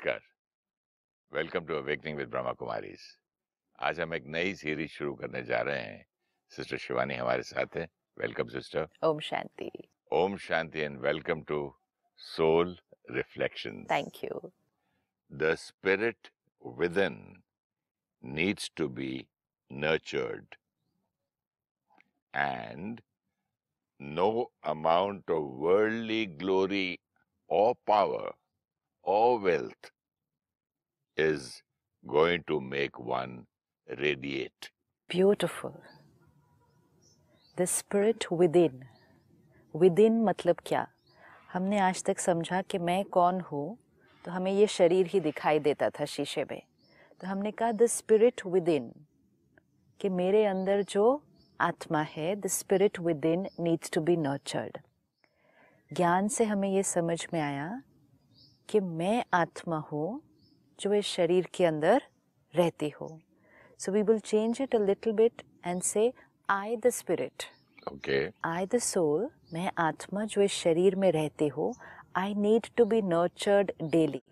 नमस्कार, welcome to awakening with Brahma Kumaris. आज हम एक नई सीरीज शुरू करने जा रहे हैं। सिस्टर शिवानी हमारे साथ हैं। Welcome sister. ओम शांति। ओम शांति and welcome to soul reflections. Thank you. The spirit within needs to be nurtured and no amount of worldly glory or power or wealth is going to make one radiate. Beautiful. The spirit within. Within मतलब क्या? हमने आज तक समझा कि मैं कौन हूँ, तो हमें ये शरीर ही दिखाई देता था शीशे में। तो हमने कहा the spirit within कि मेरे अंदर जो आत्मा है, the spirit within needs to be nurtured. ज्ञान से हमें ये समझ में आया कि मैं आत्मा हूँ जो इस शरीर के अंदर रहती हो। So we will change it a little bit and say I the spirit, I the soul, मैं आत्मा जो इस शरीर में रहती हो, I need to be nurtured daily.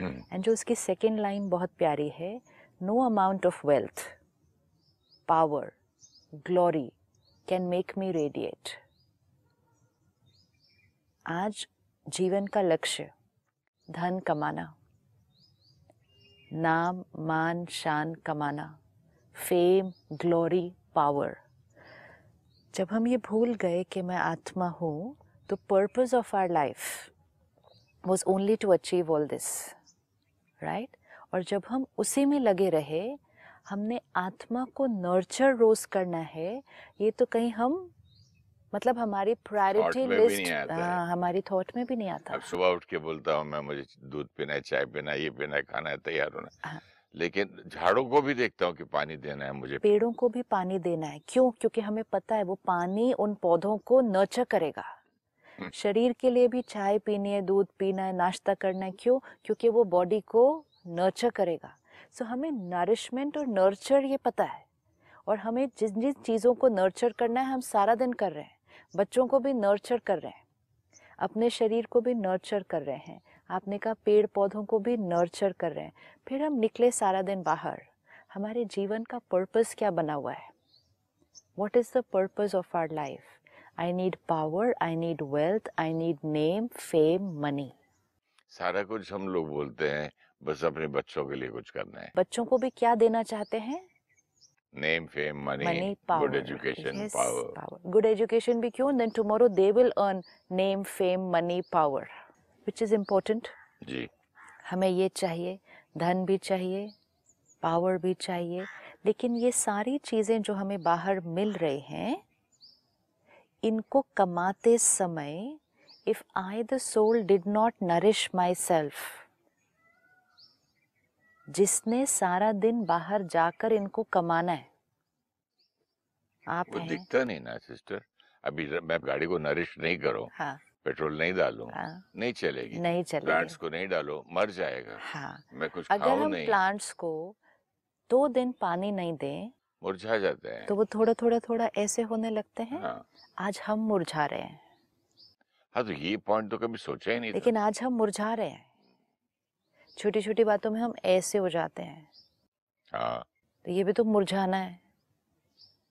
And जो उसकी सेकेंड लाइन बहुत प्यारी है, no amount of wealth power glory can make me radiate. आज जीवन का लक्ष्य धन कमाना, नाम मान शान कमाना, फेम ग्लोरी पावर। जब हम ये भूल गए कि मैं आत्मा हूँ, तो purpose of our life was only to achieve all this, right. और जब हम उसी में लगे रहे, हमने आत्मा को नर्चर रोज करना है, ये तो कहीं हम मतलब हमारी प्रायोरिटी लिस्ट, हमारी थॉट में भी नहीं आता। अब सुबह उठ के बोलता हूँ मैं, मुझे दूध पीना है, चाय पीना है, ये पीना है, खाना है, तैयार होना। लेकिन झाड़ों को भी देखता हूँ कि पानी देना है मुझे, पेड़ों को भी पानी देना है। क्यों? क्योंकि हमें पता है वो पानी उन पौधों को नर्चर करेगा। शरीर के लिए भी चाय पीनी है, दूध पीना है, नाश्ता करना है। क्यों? क्योंकि वो बॉडी को नर्चर करेगा। सो हमें नरिशमेंट और नर्चर ये पता है, और हमें जिन जिन चीज़ों को नर्चर करना है हम सारा दिन कर रहे हैं। बच्चों को भी नर्चर कर रहे हैं, अपने शरीर को भी नर्चर कर रहे हैं, आपने कहा पेड़ पौधों को भी नर्चर कर रहे हैं। फिर हम निकले सारा दिन बाहर, हमारे जीवन का पर्पस क्या बना हुआ है? What is the purpose of our life? I need power, I need wealth, I need name fame money. सारा कुछ हम लोग बोलते हैं, बस अपने बच्चों के लिए कुछ करना है। बच्चों को भी क्या देना चाहते हैं? Name, fame, money, power, good education, yes, power. Good education भी क्यों? Then tomorrow they will earn name, fame, money, power, which is important. जी। हमें ये चाहिए, धन भी चाहिए, पावर भी चाहिए, लेकिन ये सारी चीज़ें जो हमें बाहर मिल रही हैं, इनको कमाते समय if I the soul did not nourish myself, जिसने सारा दिन बाहर जाकर इनको कमाना है, आप वो दिखता नहीं ना सिस्टर। अभी मैं गाड़ी को नरिश नहीं करो, हाँ। पेट्रोल नहीं डालो, हाँ। नहीं चलेगी, नहीं चलेगी। प्लांट्स को नहीं डालो, मर जाएगा, हाँ। मैं कुछ अगर हम प्लांट्स को 2 दिन पानी नहीं दें, मुरझा जाते हैं, तो वो थोड़ा थोड़ा थोड़ा ऐसे होने लगते हैं, हाँ। आज हम मुरझा रहे हैं। हाँ, तो ये पॉइंट तो कभी सोचा ही नहीं, लेकिन आज हम मुरझा रहे हैं। छोटी छोटी बातों में हम ऐसे हो जाते हैं, हाँ। तो ये भी तो मुरझाना है।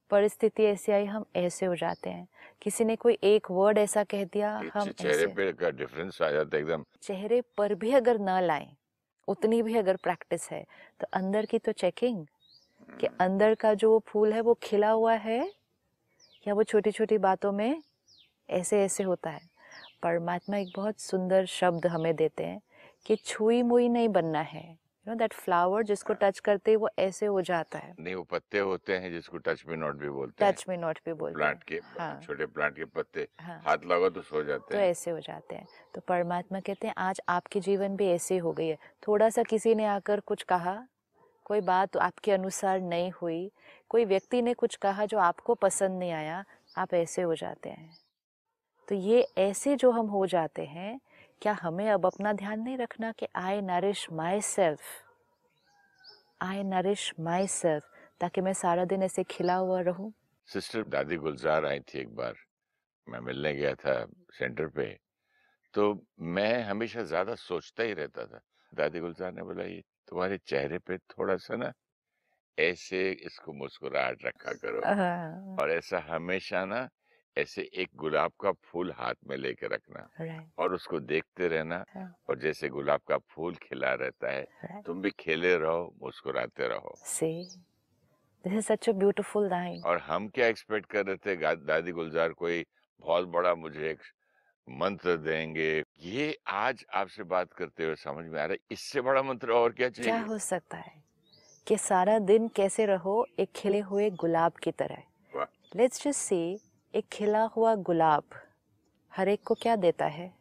परिस्थिति ऐसी आई, हम ऐसे हो जाते हैं। किसी ने कोई एक वर्ड ऐसा कह दिया, हम चेहरे पे का डिफरेंस आ जाता है एकदम। चेहरे पर भी अगर ना लाएं, उतनी भी अगर प्रैक्टिस है, तो अंदर की तो चेकिंग कि अंदर का जो वो फूल है वो खिला हुआ है या वो छोटी छोटी बातों में ऐसे ऐसे होता है। परमात्मा एक बहुत सुंदर शब्द हमें देते हैं कि छुई मुई नहीं बनना है। यू नो दैट फ्लावर जिसको टच करते ही वो ऐसे हो जाता है। नहीं, वो पत्ते होते हैं जिसको टच मी नॉट भी बोलते हैं। टच मी नॉट भी बोलते हैं। प्लांट के, हाँ। छोटे प्लांट के पत्ते, हाँ। हाथ लगाओ तो सो जाते हैं, तो ऐसे हो जाते हैं। तो परमात्मा कहते हैं आज आपके जीवन भी ऐसे हो गई है। थोड़ा सा किसी ने आकर कुछ कहा, कोई बात आपके अनुसार नहीं हुई, कोई व्यक्ति ने कुछ कहा जो आपको पसंद नहीं आया, आप ऐसे हो जाते हैं। तो ये ऐसे जो हम हो जाते हैं, क्या हमें अब अपना ध्यान नहीं रखना कि I nourish my self, I nourish my self, ताकि मैं सारा दिन ऐसे खिला हुआ रहूं। सिस्टर दादी गुलजार आई थी एक बार, मैं मिलने गया था सेंटर पे, तो मैं हमेशा ज़्यादा सोचता ही रहता था। दादी गुलजार ने बोला, ये तुम्हारे चेहरे पे थोड़ा सा ना ऐसे इसको मुस्कुराहट रखा करो, और ऐसा हमेशा ना ऐसे एक गुलाब का फूल हाथ में लेके रखना और उसको देखते रहना, और जैसे गुलाब का फूल खिला रहता है तुम भी खेले रहो, मुस्कुराते रहो। This is such a beautiful line. और हम क्या एक्सपेक्ट कर रहे थे दादी गुलजार कोई बहुत बड़ा मुझे एक मंत्र देंगे, ये आज आपसे बात करते हुए समझ में आ रहा है इससे बड़ा मंत्र और क्या चाहिए? क्या हो सकता है कि सारा दिन कैसे रहो एक खिले हुए गुलाब की तरह। लेट्स जस्ट से एक खिला हुआ गुलाब हर एक को क्या देता है?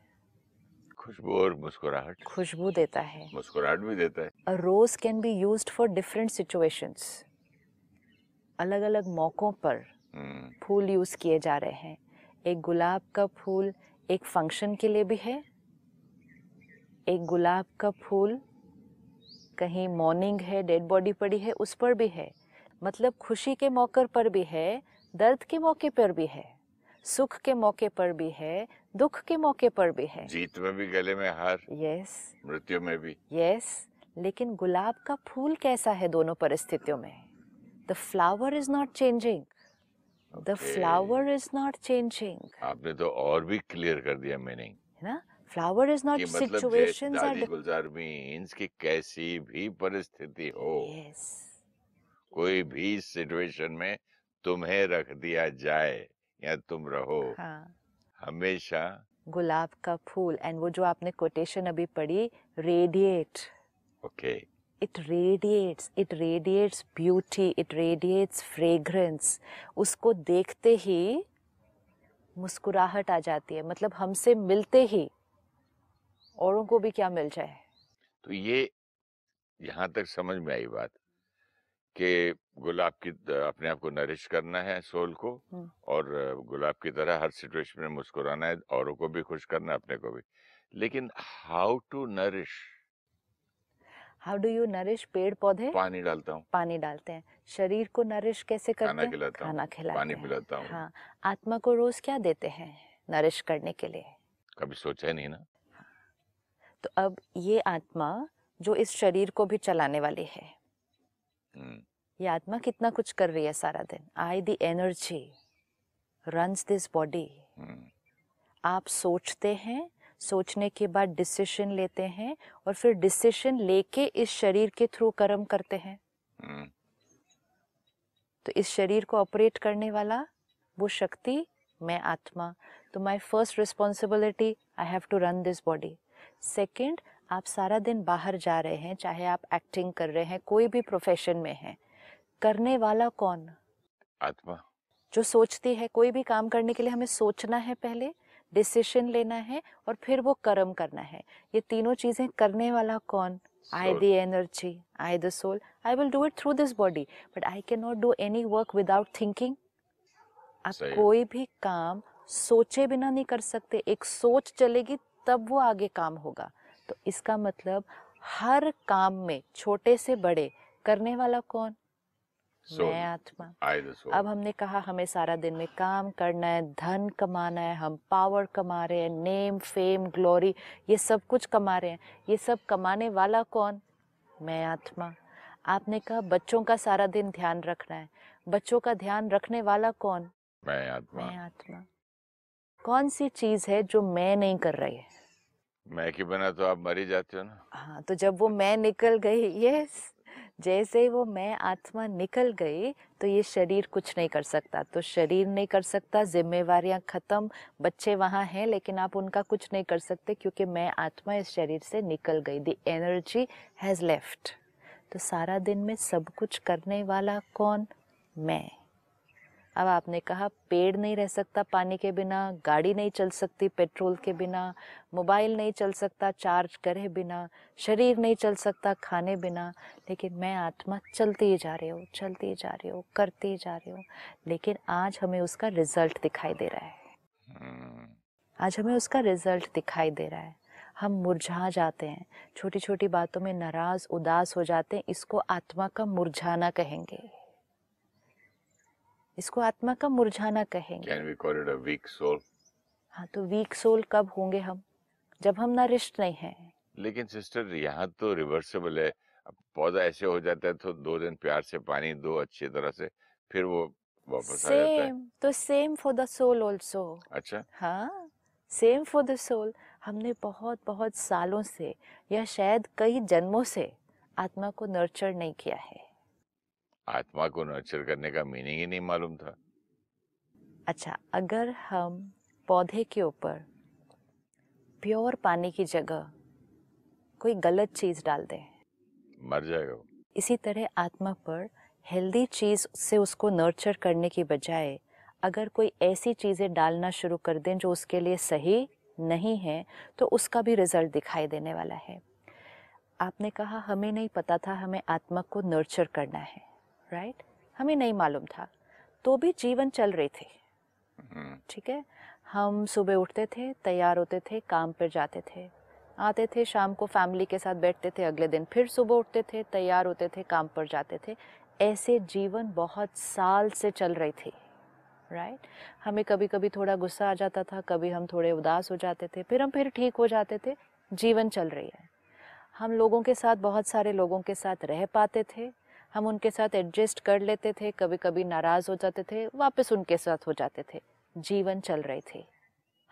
खुशबू और मुस्कुराहट। खुशबू देता है, मुस्कुराहट भी देता है। A rose can be used for different situations. अलग अलग मौकों पर फूल यूज किए जा रहे हैं। एक गुलाब का फूल एक फंक्शन के लिए भी है, एक गुलाब का फूल कहीं मॉर्निंग है, डेड बॉडी पड़ी है उस पर भी है, मतलब खुशी के मौके पर भी है, दर्द के मौके पर भी है, सुख के मौके पर भी है, दुख के मौके पर भी है, जीत में भी, गले में हार, यस, मृत्यु में भी, यस। लेकिन गुलाब का फूल कैसा है दोनों परिस्थितियों में? The flower is not changing. Okay. The flower is not changing. आपने तो और भी क्लियर कर दिया मीनिंग, है ना? Flower is not situations are. दादी गुलजार means कि कैसी भी परिस्थिति हो, yes. कोई भी सिचुएशन में तुम्हें रख दिया जाए या तुम रहो, हाँ. हमेशा गुलाब का फूल। एंड वो जो आपने कोटेशन अभी पढ़ी, radiate, okay, it radiates, it radiates beauty, it radiates fragrance. उसको देखते ही मुस्कुराहट आ जाती है, मतलब हमसे मिलते ही औरों को भी क्या मिल जाए। तो ये यहाँ तक समझ में आई बात कि गुलाब की अपने आप को नरिश करना है सोल को, और गुलाब की तरह हर सिचुएशन में मुस्कुराना है, औरों को भी खुश करना, अपने को भी। लेकिन how to nourish, How do you nourish? पेड़ पौधे, पानी डालता हूँ, पानी डालते हैं। शरीर को नरिश कैसे करते हैं? खाना खिलाता हूँ, खाना खिलाते हैं, पानी पिलाता हूँ, हाँ। आत्मा को रोज क्या देते हैं नरिश करने के लिए? कभी सोचा नहीं ना, हाँ। तो अब ये आत्मा जो इस शरीर को भी चलाने वाली है, ये आत्मा कितना कुछ कर रही है सारा दिन। I the energy runs this body. आप सोचते हैं, सोचने के बाद डिसीजन लेते हैं, और फिर डिसीजन लेके इस शरीर के थ्रू कर्म करते हैं। तो इस शरीर को ऑपरेट करने वाला वो शक्ति, मैं आत्मा। तो my first responsibility, I have to run this body. Second, आप सारा दिन बाहर जा रहे हैं, चाहे आप एक्टिंग कर रहे हैं, कोई भी प्रोफेशन में हैं, करने वाला कौन? आत्मा जो सोचती है। कोई भी काम करने के लिए हमें सोचना है, पहले डिसीजन लेना है, और फिर वो कर्म करना है। ये तीनों चीजें करने वाला कौन? I the energy, I the soul. I will do it through this body, but I can not do any work without thinking. आप कोई भी काम सोचे बिना नहीं कर सकते, एक सोच चलेगी तब वो आगे काम होगा। तो इसका मतलब हर काम में, छोटे से बड़े, करने वाला कौन? मैं आत्मा। अब हमने कहा हमें सारा दिन में काम करना है, धन कमाना है, हम पावर कमा रहे हैं, नेम, फेम, ग्लोरी, ये सब कुछ कमा रहे हैं। ये सब कमाने वाला कौन? मैं आत्मा। आपने कहा बच्चों का सारा दिन ध्यान रखना है, बच्चों का ध्यान रखने वाला कौन? मैं आत्मा। मैं आत्मा। कौन सी चीज है जो मैं नहीं कर रही है? मैं के बिना तो आप मर ही जाते हो ना, हाँ। तो जब वो मैं निकल गई, यस, जैसे वो मैं आत्मा निकल गई, तो ये शरीर कुछ नहीं कर सकता। तो शरीर नहीं कर सकता, जिम्मेवारियां खत्म, बच्चे वहाँ हैं लेकिन आप उनका कुछ नहीं कर सकते, क्योंकि मैं आत्मा इस शरीर से निकल गई। The energy has left. तो सारा दिन में सब कुछ करने वाला कौन? मैं। अब आपने कहा पेड़ नहीं रह सकता पानी के बिना, गाड़ी नहीं चल सकती पेट्रोल के बिना, मोबाइल नहीं चल सकता चार्ज करे बिना, शरीर नहीं चल सकता खाने बिना, लेकिन मैं आत्मा चलती ही जा रही हूँ, चलती ही जा रही हूँ, करती ही जा रही हूँ। लेकिन आज हमें उसका रिजल्ट दिखाई दे रहा है, आज हमें उसका रिजल्ट दिखाई दे रहा है। हम मुरझा जाते हैं, छोटी छोटी बातों में नाराज़, उदास हो जाते हैं। इसको आत्मा का मुरझाना कहेंगे, इसको आत्मा का मुरझाना कहेंगे। Can we call it a weak soul? हाँ, तो वीक सोल कब होंगे हम? जब हम नरिश्ड नहीं हैं, लेकिन सिस्टर यहाँ तो रिवर्सेबल है, पौधा ऐसे हो जाता है तो 2 दिन प्यार से पानी दो अच्छी तरह से, फिर वो वापस आ जाता है। तो same for the soul also. अच्छा, हाँ सेम फॉर द सोल। हमने बहुत बहुत सालों से या शायद कई जन्मों से आत्मा को नर्चर नहीं किया है। आत्मा को नर्चर करने का मीनिंग ही नहीं मालूम था। अच्छा, अगर हम पौधे के ऊपर प्योर पानी की जगह कोई गलत चीज डाल दें, मर जाएगा वो। इसी तरह आत्मा पर हेल्दी चीज से उसको नर्चर करने की बजाय अगर कोई ऐसी चीजें डालना शुरू कर दें जो उसके लिए सही नहीं है, तो उसका भी रिजल्ट दिखाई देने वाला है। आपने कहा हमें नहीं पता था हमें आत्मा को नर्चर करना है, राइट? हमें नहीं मालूम था तो भी जीवन चल रही थी। ठीक है, हम सुबह उठते थे, तैयार होते थे, काम पर जाते थे, आते थे, शाम को फैमिली के साथ बैठते थे, अगले दिन फिर सुबह उठते थे, तैयार होते थे, काम पर जाते थे। ऐसे जीवन बहुत साल से चल रही थी, राइट? हमें कभी कभी थोड़ा गुस्सा आ जाता था, कभी हम थोड़े उदास हो जाते थे, फिर हम फिर ठीक हो जाते थे। जीवन चल रही है। हम लोगों के साथ, बहुत सारे लोगों के साथ रह पाते थे, हम उनके साथ एडजस्ट कर लेते थे, कभी कभी नाराज़ हो जाते थे, वापस उनके साथ हो जाते थे। जीवन चल रही थी।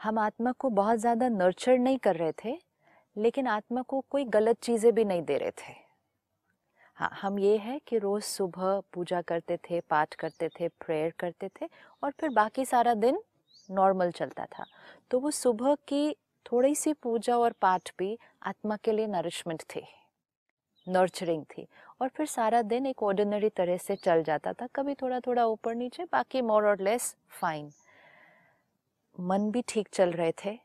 हम आत्मा को बहुत ज़्यादा नर्चर नहीं कर रहे थे, लेकिन आत्मा को कोई गलत चीज़ें भी नहीं दे रहे थे। हाँ, हम ये है कि रोज़ सुबह पूजा करते थे, पाठ करते थे, प्रेयर करते थे, और फिर बाकी सारा दिन नॉर्मल चलता था। तो वो सुबह की थोड़ी सी पूजा और पाठ भी आत्मा के लिए नरिशमेंट थी, नर्चरिंग थी। और फिर सारा दिन एक ऑर्डिनरी तरह से चल जाता था, कभी थोड़ा थोड़ा ऊपर नीचे, बाकी मोर और लेस फाइन। मन भी ठीक चल रहे थे,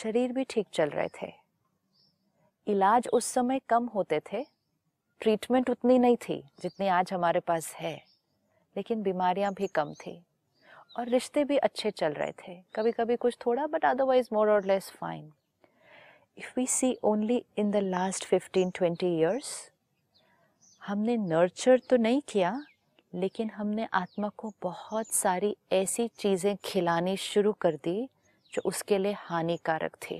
शरीर भी ठीक चल रहे थे, इलाज उस समय कम होते थे, ट्रीटमेंट उतनी नहीं थी जितनी आज हमारे पास है, लेकिन बीमारियां भी कम थी, और रिश्ते भी अच्छे चल रहे थे, कभी कभी कुछ थोड़ा, बट अदरवाइज मोर और less fine. If we see only in the last 15-20 years, हमने नर्चर तो नहीं किया, लेकिन हमने आत्मा को बहुत सारी ऐसी चीज़ें खिलानी शुरू कर दी जो उसके लिए हानिकारक थी।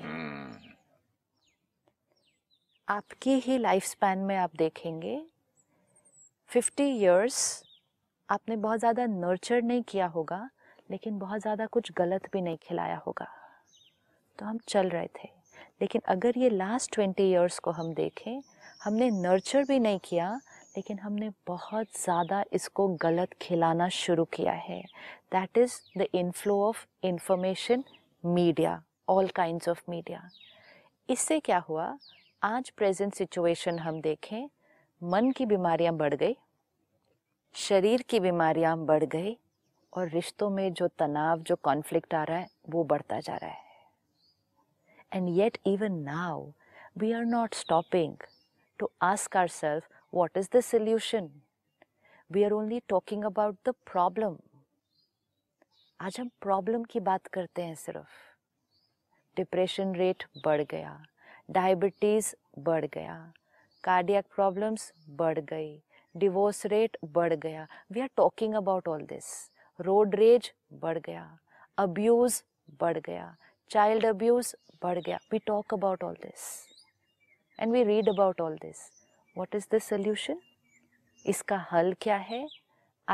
आपकी ही लाइफ स्पैन में आप देखेंगे 50 years आपने बहुत ज़्यादा नर्चर नहीं किया होगा, लेकिन बहुत ज़्यादा कुछ गलत भी नहीं खिलाया होगा। तो हम चल रहे थे। लेकिन अगर ये लास्ट 20 इयर्स को हम देखें, हमने नर्चर भी नहीं किया, लेकिन हमने बहुत ज़्यादा इसको गलत खिलाना शुरू किया है। That is the inflow of information, media, all kinds of media. इससे क्या हुआ, आज प्रेजेंट सिचुएशन हम देखें, मन की बीमारियां बढ़ गई, शरीर की बीमारियां बढ़ गई, और रिश्तों में जो तनाव, जो कॉन्फ्लिक्ट आ रहा है, वो बढ़ता जा रहा है। And yet even now, we are not stopping to ask ourselves, what is the solution? We are only talking about the problem. आज हम problem की बात करते हैं सिर्फ। Depression rate बढ़ गया, diabetes बढ़ गया, cardiac problems बढ़ गई, divorce rate बढ़ गया। We are talking about all this. Road rage बढ़ गया, abuse बढ़ गया, child abuse बढ़ गया। We talk about all this and we read about all this. What is the solution? इसका हल क्या है?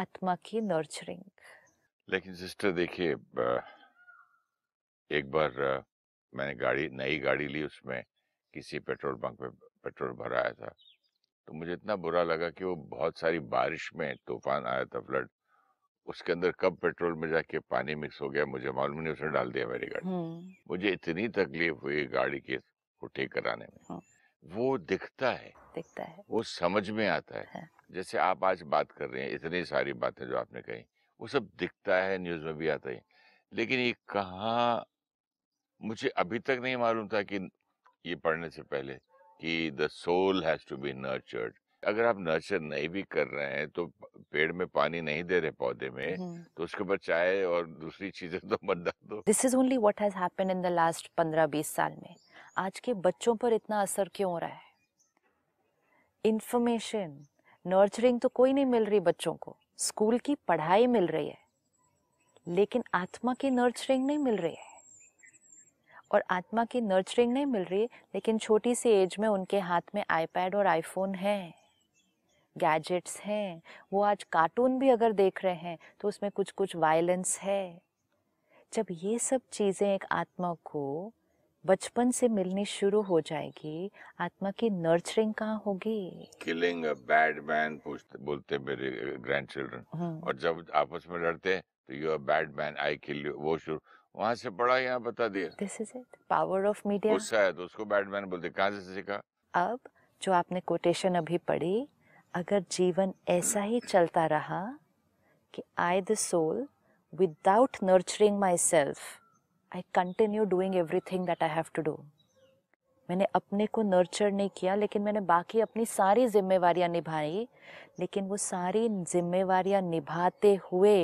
आत्मा की नर्चरिंग। लेकिन सिस्टर देखिए, एक बार मैंने नई गाड़ी ली, उसमें किसी पेट्रोल पंप पे पेट्रोल भराया था, तो मुझे इतना बुरा लगा कि वो बहुत सारी बारिश में तूफान आया था, फ्लड, उसके अंदर कब पेट्रोल में जाके पानी मिक्स हो गया मुझे मालूम नहीं, उसने डाल दिया मेरी गाड़ी। मुझे इतनी तकलीफ हुई गाड़ी के ठीक कराने में। वो दिखता है, वो समझ में आता है। जैसे आप आज बात कर रहे हैं, इतनी सारी बातें जो आपने कही, वो सब दिखता है, न्यूज में भी आता है। लेकिन ये कहाँ, मुझे अभी तक नहीं मालूम था कि ये पढ़ने से पहले कि the soul has to be nurtured. अगर आप नर्चर नहीं भी कर रहे हैं, तो पेड़ में पानी नहीं दे रहे पौधे में, तो उसके ऊपर चाय और दूसरी चीजें तो मत डाल दो। This is only what has happened in the last 15-20 साल में। आज के बच्चों पर इतना असर क्यों हो रहा है? इंफॉर्मेशन, नर्चरिंग तो कोई नहीं मिल रही बच्चों को, स्कूल की पढ़ाई मिल रही है, लेकिन आत्मा की नर्चरिंग नहीं मिल रही है। और आत्मा की नर्चरिंग नहीं मिल रही, लेकिन छोटी सी एज में उनके हाथ में आईपैड और आईफोन है, गैजेट्स हैं। वो आज कार्टून भी अगर देख रहे हैं तो उसमें कुछ कुछ वायलेंस है। जब ये सब चीज़ें एक आत्मा को बचपन से मिलनी शुरू हो जाएगी, आत्मा की नर्चरिंग कहाँ होगी? किलिंग अ बैड मैन बोलते मेरे ग्रैंडचिल्ड्रन, और जब आपस में लड़ते हैं तो you are bad man, I kill you, वो शुरू वहाँ से पढ़ा, यहाँ बता दिया। This is it, power of media. गुस्सा है तो उसको बैड मैन बोलते, कहाँ से सीखा? अब जो आपने कोटेशन अभी पढ़ी, अगर जीवन ऐसा ही चलता रहा कि I the soul without nurturing my self, I continue doing everything that I have to do. मैंने अपने को नर्चर नहीं किया, लेकिन मैंने बाकी अपनी सारी जिम्मेवारियां निभाई, लेकिन वो सारी जिम्मेवारियां निभाते हुए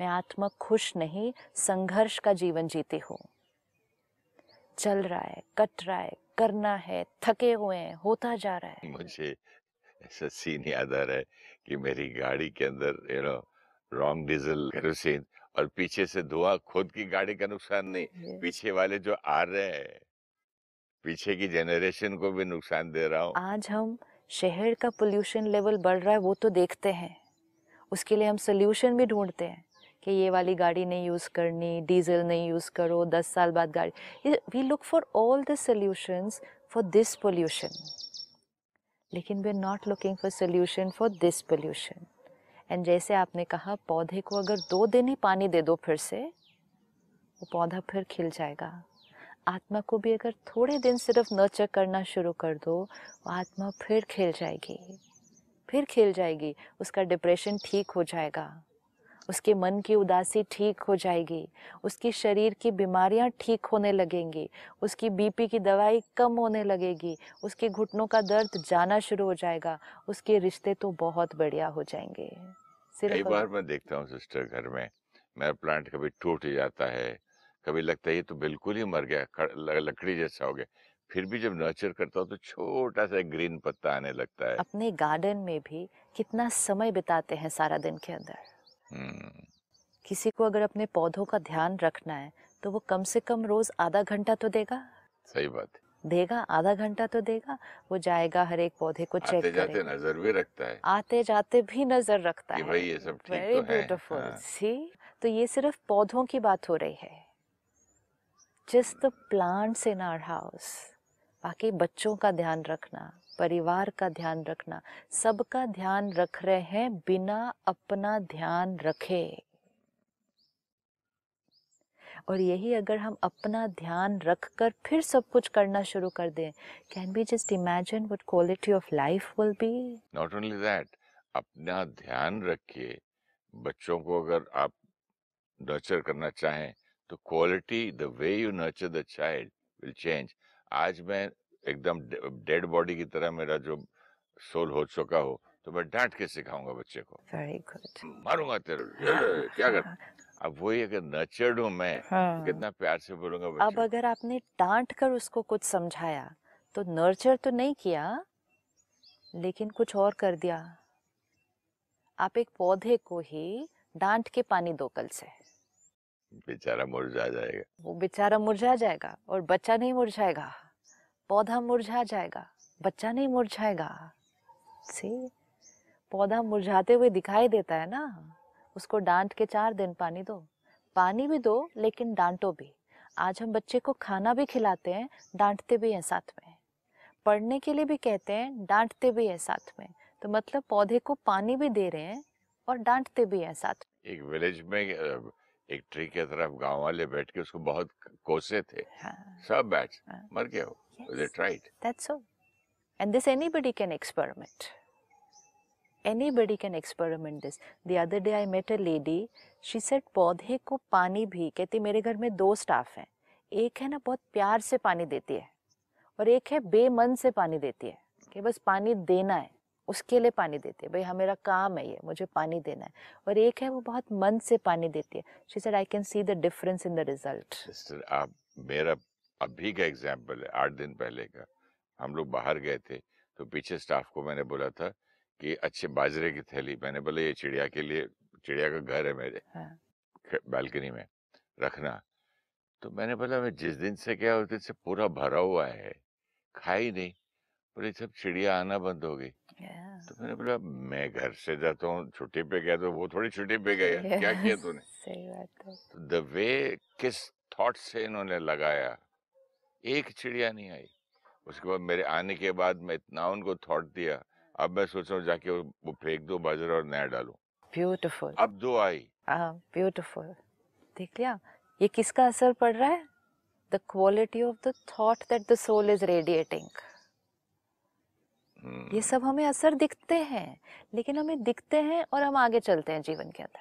मैं आत्मा खुश नहीं, संघर्ष का जीवन जीती हूँ। चल रहा है, कट रहा है, करना है, थके हुए हैं, होता जा रहा है। मुझे ऐसा सीन याद आ रहा है कि मेरी गाड़ी के अंदर रॉन्ग डीजल केरोसिन, और पीछे से धुआं, खुद की गाड़ी का नुकसान नहीं, पीछे वाले जो आ रहे हैं, पीछे की जनरेशन को भी नुकसान दे रहा हूँ। आज हम शहर का पोल्यूशन लेवल बढ़ रहा है वो तो देखते हैं, उसके लिए हम सोल्यूशन भी ढूंढते हैं कि ये वाली गाड़ी नहीं यूज़ करनी, डीजल नहीं यूज़ करो, 10 साल बाद गाड़ी। We look for all the solutions for this pollution, लेकिन we are not looking for solution for this pollution. And जैसे आपने कहा, पौधे को अगर 2 दिन ही पानी दे दो, फिर से वो पौधा फिर खिल जाएगा। आत्मा को भी अगर थोड़े दिन सिर्फ नर्चर करना शुरू कर दो, वो आत्मा फिर खिल जाएगी, फिर खिल जाएगी। उसका डिप्रेशन ठीक हो जाएगा, उसके मन की उदासी ठीक हो जाएगी, उसकी शरीर की बीमारियां ठीक होने लगेंगी, उसकी बीपी की दवाई कम होने लगेगी, उसके घुटनों का दर्द जाना शुरू हो जाएगा, उसके रिश्ते तो बहुत बढ़िया हो जाएंगे। कई बार मैं देखता हूँ सिस्टर, घर में मेरा प्लांट कभी टूट जाता है, कभी लगता है ये तो बिल्कुल ही मर गया, लकड़ी जैसा हो गया, फिर भी जब नर्चर करता हूँ तो छोटा सा ग्रीन पत्ता आने लगता है। अपने गार्डन में भी कितना समय बिताते हैं सारा दिन के अंदर। किसी को अगर अपने पौधों का ध्यान रखना है तो वो कम से कम रोज आधा घंटा तो देगा। सही बात, देगा, आधा घंटा तो देगा। वो जाएगा, हर एक पौधे को चेक करेगा, आते जाते नजर भी रखता है, आते जाते भी नजर रखता है कि भाई ये सब ठीक तो है। Very beautiful. सी, तो ये सिर्फ पौधों की बात हो रही है, just the plants in our house. बाकी बच्चों का ध्यान रखना, परिवार का ध्यान रखना, सबका ध्यान रख रहे हैं बिना अपना ध्यान रखे। और यही अगर हम अपना ध्यान रखकर फिर सब कुछ करना शुरू कर दें, can be just imagine what quality of life will be. Not only that, अपना ध्यान रखिए। बच्चों को अगर आप नर्चर करना चाहें तो quality, the way you nurture the child will change. आज मैं एकदम डेड बॉडी की तरह, मेरा जो सोल हो चुका हो, तो मैं डांट के सिखाऊंगा बच्चे को, वेरी गुड, मारूंगा तेरे क्या कर। अब वही अगर नर्चर्ड हूँ मैं, कितना प्यार से बोलूंगा बच्चे। अब अगर आपने डांट कर उसको कुछ समझाया तो नर्चर तो नहीं किया, लेकिन कुछ और कर दिया। आप एक पौधे को ही डांट के पानी दो, कल से बेचारा मुरझा जाएगा। वो बेचारा मुरझा जाएगा, और बच्चा नहीं मुरझाएगा, पौधा मुरझा जाएगा, बच्चा नहीं मुरझाएगा। सी, पौधा मुरझाते हुए दिखाई देता है ना, उसको डांट के 4 दिन पानी दो। पानी भी दो, लेकिन डांटो भी। आज हम बच्चे को खाना भी खिलाते हैं, डांटते भी हैं साथ में, पढ़ने के लिए भी कहते हैं, डांटते भी हैं साथ में। तो मतलब पौधे को पानी भी दे रहे हैं और डांटते भी हैं साथ में। एक विलेज में एक ट्री के तरफ गांव वाले बैठ के उसको बहुत कोसे थे, सब बैच मर गया हो। They tried. That's all. And this anybody can experiment. Anybody can experiment this. The other day I met a lady. She said पौधे को पानी भी, कहती मेरे घर में 2 स्टाफ हैं, एक है ना बहुत प्यार से पानी देती है, और एक है बेमन से पानी देती है कि बस पानी देना है, उसके लिए पानी देती है, भाई हाँ मेरा काम है ये, मुझे पानी देना है, और एक है वो बहुत मन से पानी देती है। She said I can see the difference in the result. Sister, आप मेरा अभी का एग्जाम्पल है, 8 दिन पहले का। हम लोग बाहर गए थे तो पीछे स्टाफ को मैंने बोला था कि अच्छे बाजरे की थैली, मैंने बोला ये चिड़िया के लिए, चिड़िया का घर है मेरे, हाँ, बालकनी में रखना। तो मैंने बोला मैं जिस दिन से गया उस दिन से पूरा भरा हुआ है, खाई नहीं। बोले सब चिड़िया आना बंद हो गई। तो मैंने बोला मैं घर से जाता हूँ, छुट्टी पे गया तो वो थोड़ी छुट्टी पे गया। क्या किया तूने? सही बात है। तो द वे किस थॉट से इन्होंने लगाया, एक चिड़िया नहीं आई। उसके बाद मेरे आने के बाद मैं इतना उनको थॉट दिया, अब मैं सोच रहा हूँ जाके वो फेंक दो बाजरा और नया डालू। ब्यूटीफुल। अब दो आई। ब्यूटीफुल। देख लिया ये किसका असर पड़ रहा है? The quality of the thought that the soul is radiating. ये सब हमें असर दिखते हैं, लेकिन हमें दिखते हैं और हम आगे चलते हैं जीवन के अंदर।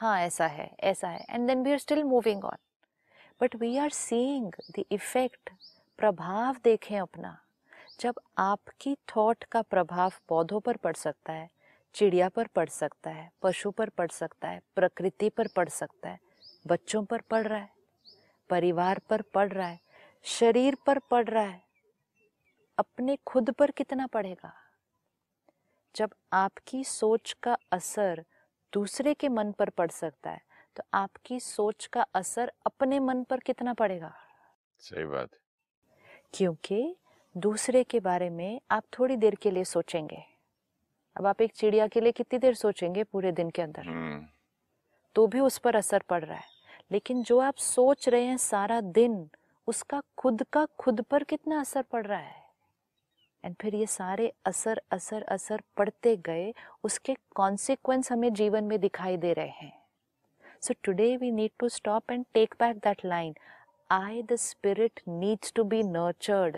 हाँ ऐसा है, ऐसा है, and then we are still moving on, but we are seeing the effect. प्रभाव देखें अपना। जब आपकी थॉट का प्रभाव पौधों पर पड़ सकता है, चिड़िया पर पड़ सकता है, पशु पर पड़ सकता है, प्रकृति पर पड़ सकता है, बच्चों पर पड़ रहा है, परिवार पर पड़ रहा है, शरीर पर पड़ रहा है, अपने खुद पर कितना पड़ेगा? जब आपकी सोच का असर दूसरे के मन पर पड़ सकता है, तो आपकी सोच का असर अपने मन पर कितना पड़ेगा? सही बात। क्योंकि दूसरे के बारे में आप थोड़ी देर के लिए सोचेंगे। अब आप एक चिड़िया के लिए कितनी देर सोचेंगे पूरे दिन के अंदर? तो भी उस पर असर पड़ रहा है। लेकिन जो आप सोच रहे हैं सारा दिन, उसका खुद पर कितना असर पड़ रहा है? एंड फिर ये सारे असर असर असर पड़ते गए, उसके कॉन्सिक्वेंस हमें जीवन में दिखाई दे रहे हैं। So today we need to stop and take back that line, I the spirit needs to be nurtured.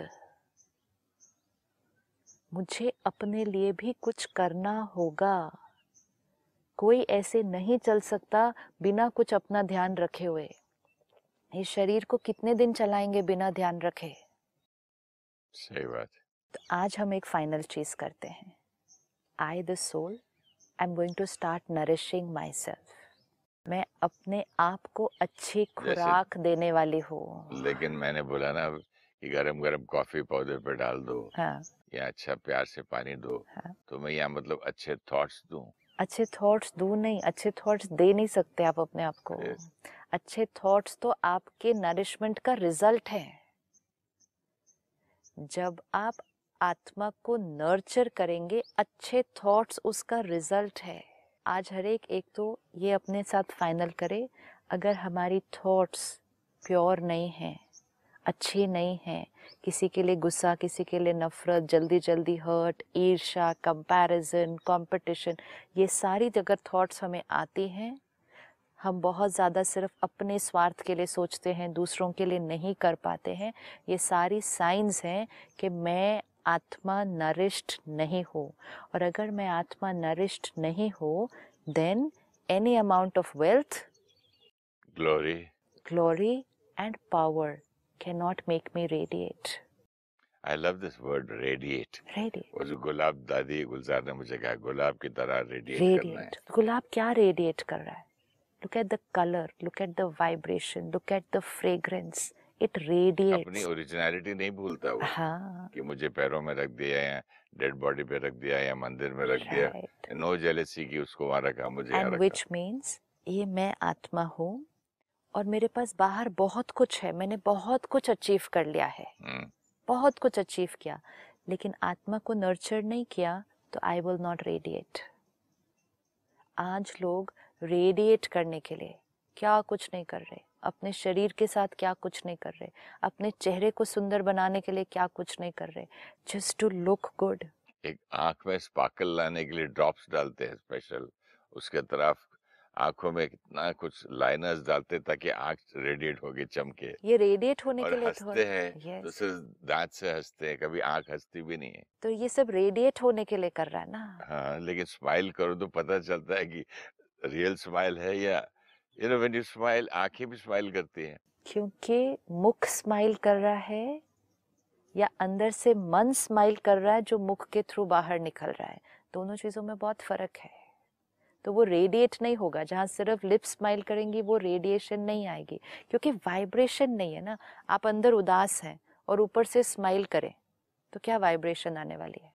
मुझे अपने लिए भी कुछ करना होगा। कोई ऐसे नहीं चल सकता बिना कुछ अपना ध्यान रखे हुए। ये शरीर को कितने दिन चलाएंगे बिना ध्यान रखे? सही बात। तो आज हम एक फाइनल चीज करते हैं। I the soul, I am going to start nourishing my self. मैं अपने आप को अच्छी खुराक देने वाली हूँ। लेकिन मैंने बोला ना कि गरम गरम कॉफी पौधे पे डाल दो। हाँ। या अच्छा प्यार से पानी दो। हाँ। तो मैं यहाँ मतलब अच्छे थॉट्स दूं। अच्छे थॉट्स दो नहीं, अच्छे थॉट्स दे नहीं सकते आप अपने आप को। अच्छे थॉट्स तो आपके नरिशमेंट का रिजल्ट है। जब आप आत्मा को नर्चर करेंगे, अच्छे थॉट्स उसका रिजल्ट है। आज हर एक तो ये अपने साथ फाइनल करे, अगर हमारी थॉट्स प्योर नहीं हैं, अच्छे नहीं हैं, किसी के लिए गुस्सा, किसी के लिए नफरत, जल्दी जल्दी हर्ट, ईर्ष्या, कंपैरिजन, कंपटीशन, ये सारी अगर थॉट्स हमें आती हैं, हम बहुत ज़्यादा सिर्फ अपने स्वार्थ के लिए सोचते हैं, दूसरों के लिए नहीं कर पाते हैं, ये सारी साइंस हैं कि मैं आत्मा नरिश्ड नहीं हूँ। और अगर मैं आत्मा नरिश्ड नहीं हूँ, then any amount of wealth, glory and power cannot make me radiate. I love this word radiate. Radiate. वो जो गुलाब दादी गुलजार ने मुझे कहा, गुलाब की तरह radiate करना है। गुलाब क्या radiate कर रहा है? Look at the color, look at the vibration, look at the fragrance. It radiates. अपनी originality नहीं भूलता वो। हाँ। कि मुझे पैरों में रख दिया या डेड बॉडी पे रख दिया या मंदिर में रख दिया। No jealousy कि उसको वहाँ रखा, मुझे यहाँ रखा। And which means ये मैं आत्मा हूँ और मेरे पास बाहर बहुत कुछ है, मैंने बहुत कुछ अचीव कर लिया है। बहुत कुछ अचीव किया, लेकिन आत्मा को नर्चर नहीं किया, तो आई विल नॉट रेडिएट। आज लोग रेडिएट करने के लिए क्या कुछ नहीं कर रहे, अपने शरीर के साथ क्या कुछ नहीं कर रहे, अपने चेहरे को सुंदर बनाने के लिए क्या कुछ नहीं कर रहे, जस्ट टू लुक गुड। एक आँख में स्पार्कल लाने के लिए ड्रॉप्स डालते हैं स्पेशल, उसके तरफ आंखों में कितना कुछ लाइनर्स डालते ताकि आंख रेडिएट होगी, चमके। ये रेडिएट होने के लिए हंसते हैं, तो सिर्फ दांत से हंसते हैं, कभी आंख हंसती भी नहीं है। तो ये सब रेडिएट होने के लिए कर रहा है ना। हाँ, लेकिन स्माइल करो तो पता चलता है कि रियल स्माइल है या you know when you smile आंखें भी स्माइल करती है। क्योंकि मुख स्माइल कर रहा है या अंदर से मन स्माइल कर रहा है जो मुख के थ्रू बाहर निकल रहा है, दोनों चीजों में बहुत फर्क है। तो वो रेडिएट नहीं होगा। जहाँ सिर्फ लिप्स स्माइल करेंगी वो रेडिएशन नहीं आएगी, क्योंकि वाइब्रेशन नहीं है ना। आप अंदर उदास हैं और ऊपर से स्माइल करें तो क्या वाइब्रेशन आने वाली है?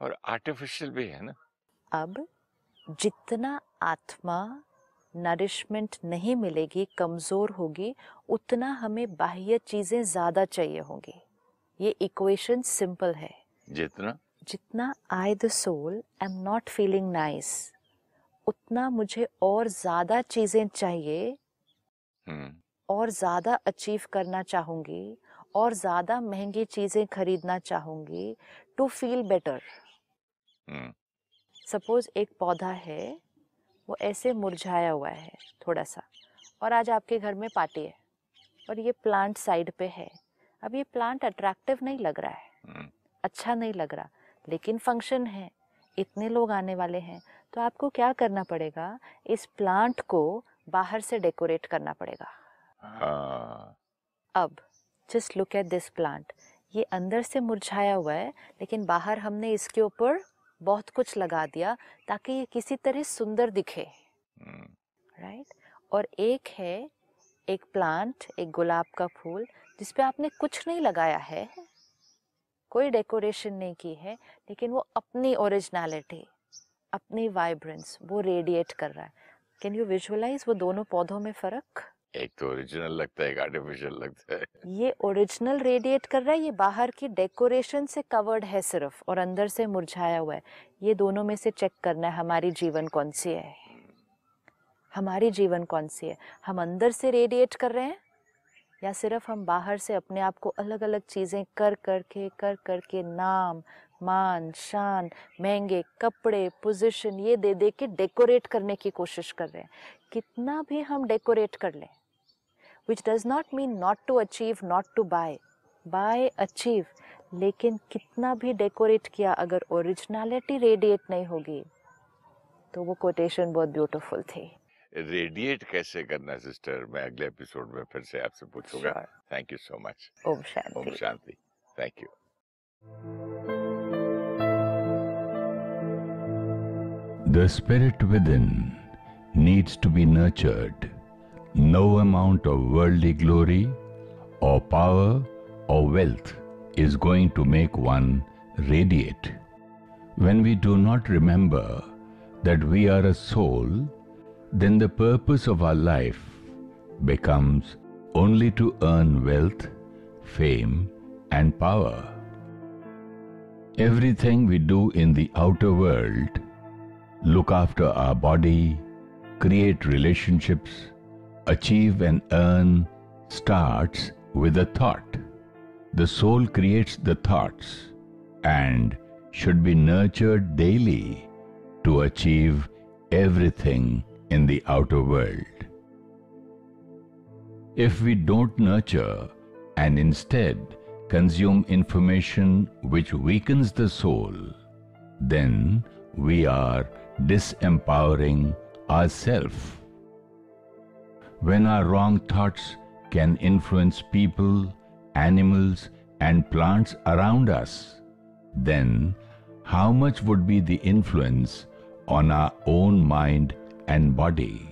और आर्टिफिशियल भी है ना। अब जितना आत्मा नरिशमेंट नहीं मिलेगी, कमज़ोर होगी, उतना हमें बाह्य चीज़ें ज़्यादा चाहिए होंगी. ये इक्वेशन सिंपल है. जितना I the soul am not feeling nice, उतना मुझे और ज़्यादा चीज़ें चाहिए, और ज़्यादा अचीव करना चाहूँगी, और ज़्यादा महंगी चीज़ें खरीदना चाहूँगी टू फील बेटर. सपोज एक पौधा है, वो ऐसे मुरझाया हुआ है थोड़ा सा, और आज आपके घर में पार्टी है और ये प्लांट साइड पे है. अब ये प्लांट अट्रैक्टिव नहीं लग रहा है, अच्छा नहीं लग रहा, लेकिन फंक्शन है, इतने लोग आने वाले हैं, तो आपको क्या करना पड़ेगा, इस प्लांट को बाहर से डेकोरेट करना पड़ेगा. अब just look at this plant, ये अंदर से मुरझाया हुआ है, लेकिन बाहर हमने इसके ऊपर बहुत कुछ लगा दिया ताकि ये किसी तरह सुंदर दिखे, राइट? और एक है एक प्लांट, एक गुलाब का फूल, जिसपे आपने कुछ नहीं लगाया है, कोई डेकोरेशन नहीं की है, लेकिन वो अपनी ओरिजिनलिटी, अपनी वाइब्रेंस वो रेडिएट कर रहा है. कैन यू विजुअलाइज वो दोनों पौधों में फर्क? एक तो ओरिजिनल लगता है, एक आर्टिफिशियल लगता है. ये ओरिजिनल रेडिएट कर रहा है, ये बाहर की डेकोरेशन से कवर्ड है सिर्फ, और अंदर से मुरझाया हुआ है. ये दोनों में से चेक करना है हमारी जीवन कौन सी है, हमारी जीवन कौन सी है. हम अंदर से रेडिएट कर रहे हैं या सिर्फ हम बाहर से अपने आप को अलग अलग चीज़ें कर करके नाम, मान, शान, महंगे कपड़े, पोजीशन ये दे के डेकोरेट करने की कोशिश कर रहे हैं. कितना भी हम डेकोरेट कर लें, which does not mean not to achieve, not to buy, buy, achieve, लेकिन कितना भी डेकोरेट किया, अगर ओरिजिनलिटी रेडिएट नहीं होगी, तो वो कोटेशन बहुत ब्यूटीफुल थी. रेडिएट कैसे करना सिस्टर, मैं अगले एपिसोड में फिर से आपसे पूछूंगा. Thank you so much. ओम शांति. ओम शांति. Thank you. The spirit within needs to be nurtured. No amount of worldly glory or power or wealth is going to make one radiate. When we do not remember that we are a soul, then the purpose of our life becomes only to earn wealth, fame and power. Everything we do in the outer world, look after our body, create relationships, achieve and earn, starts with a thought. The soul creates the thoughts and should be nurtured daily to achieve everything in the outer world. If we don't nurture and instead consume information which weakens the soul, then we are disempowering ourselves. When our wrong thoughts can influence people, animals and plants around us, then how much would be the influence on our own mind and body?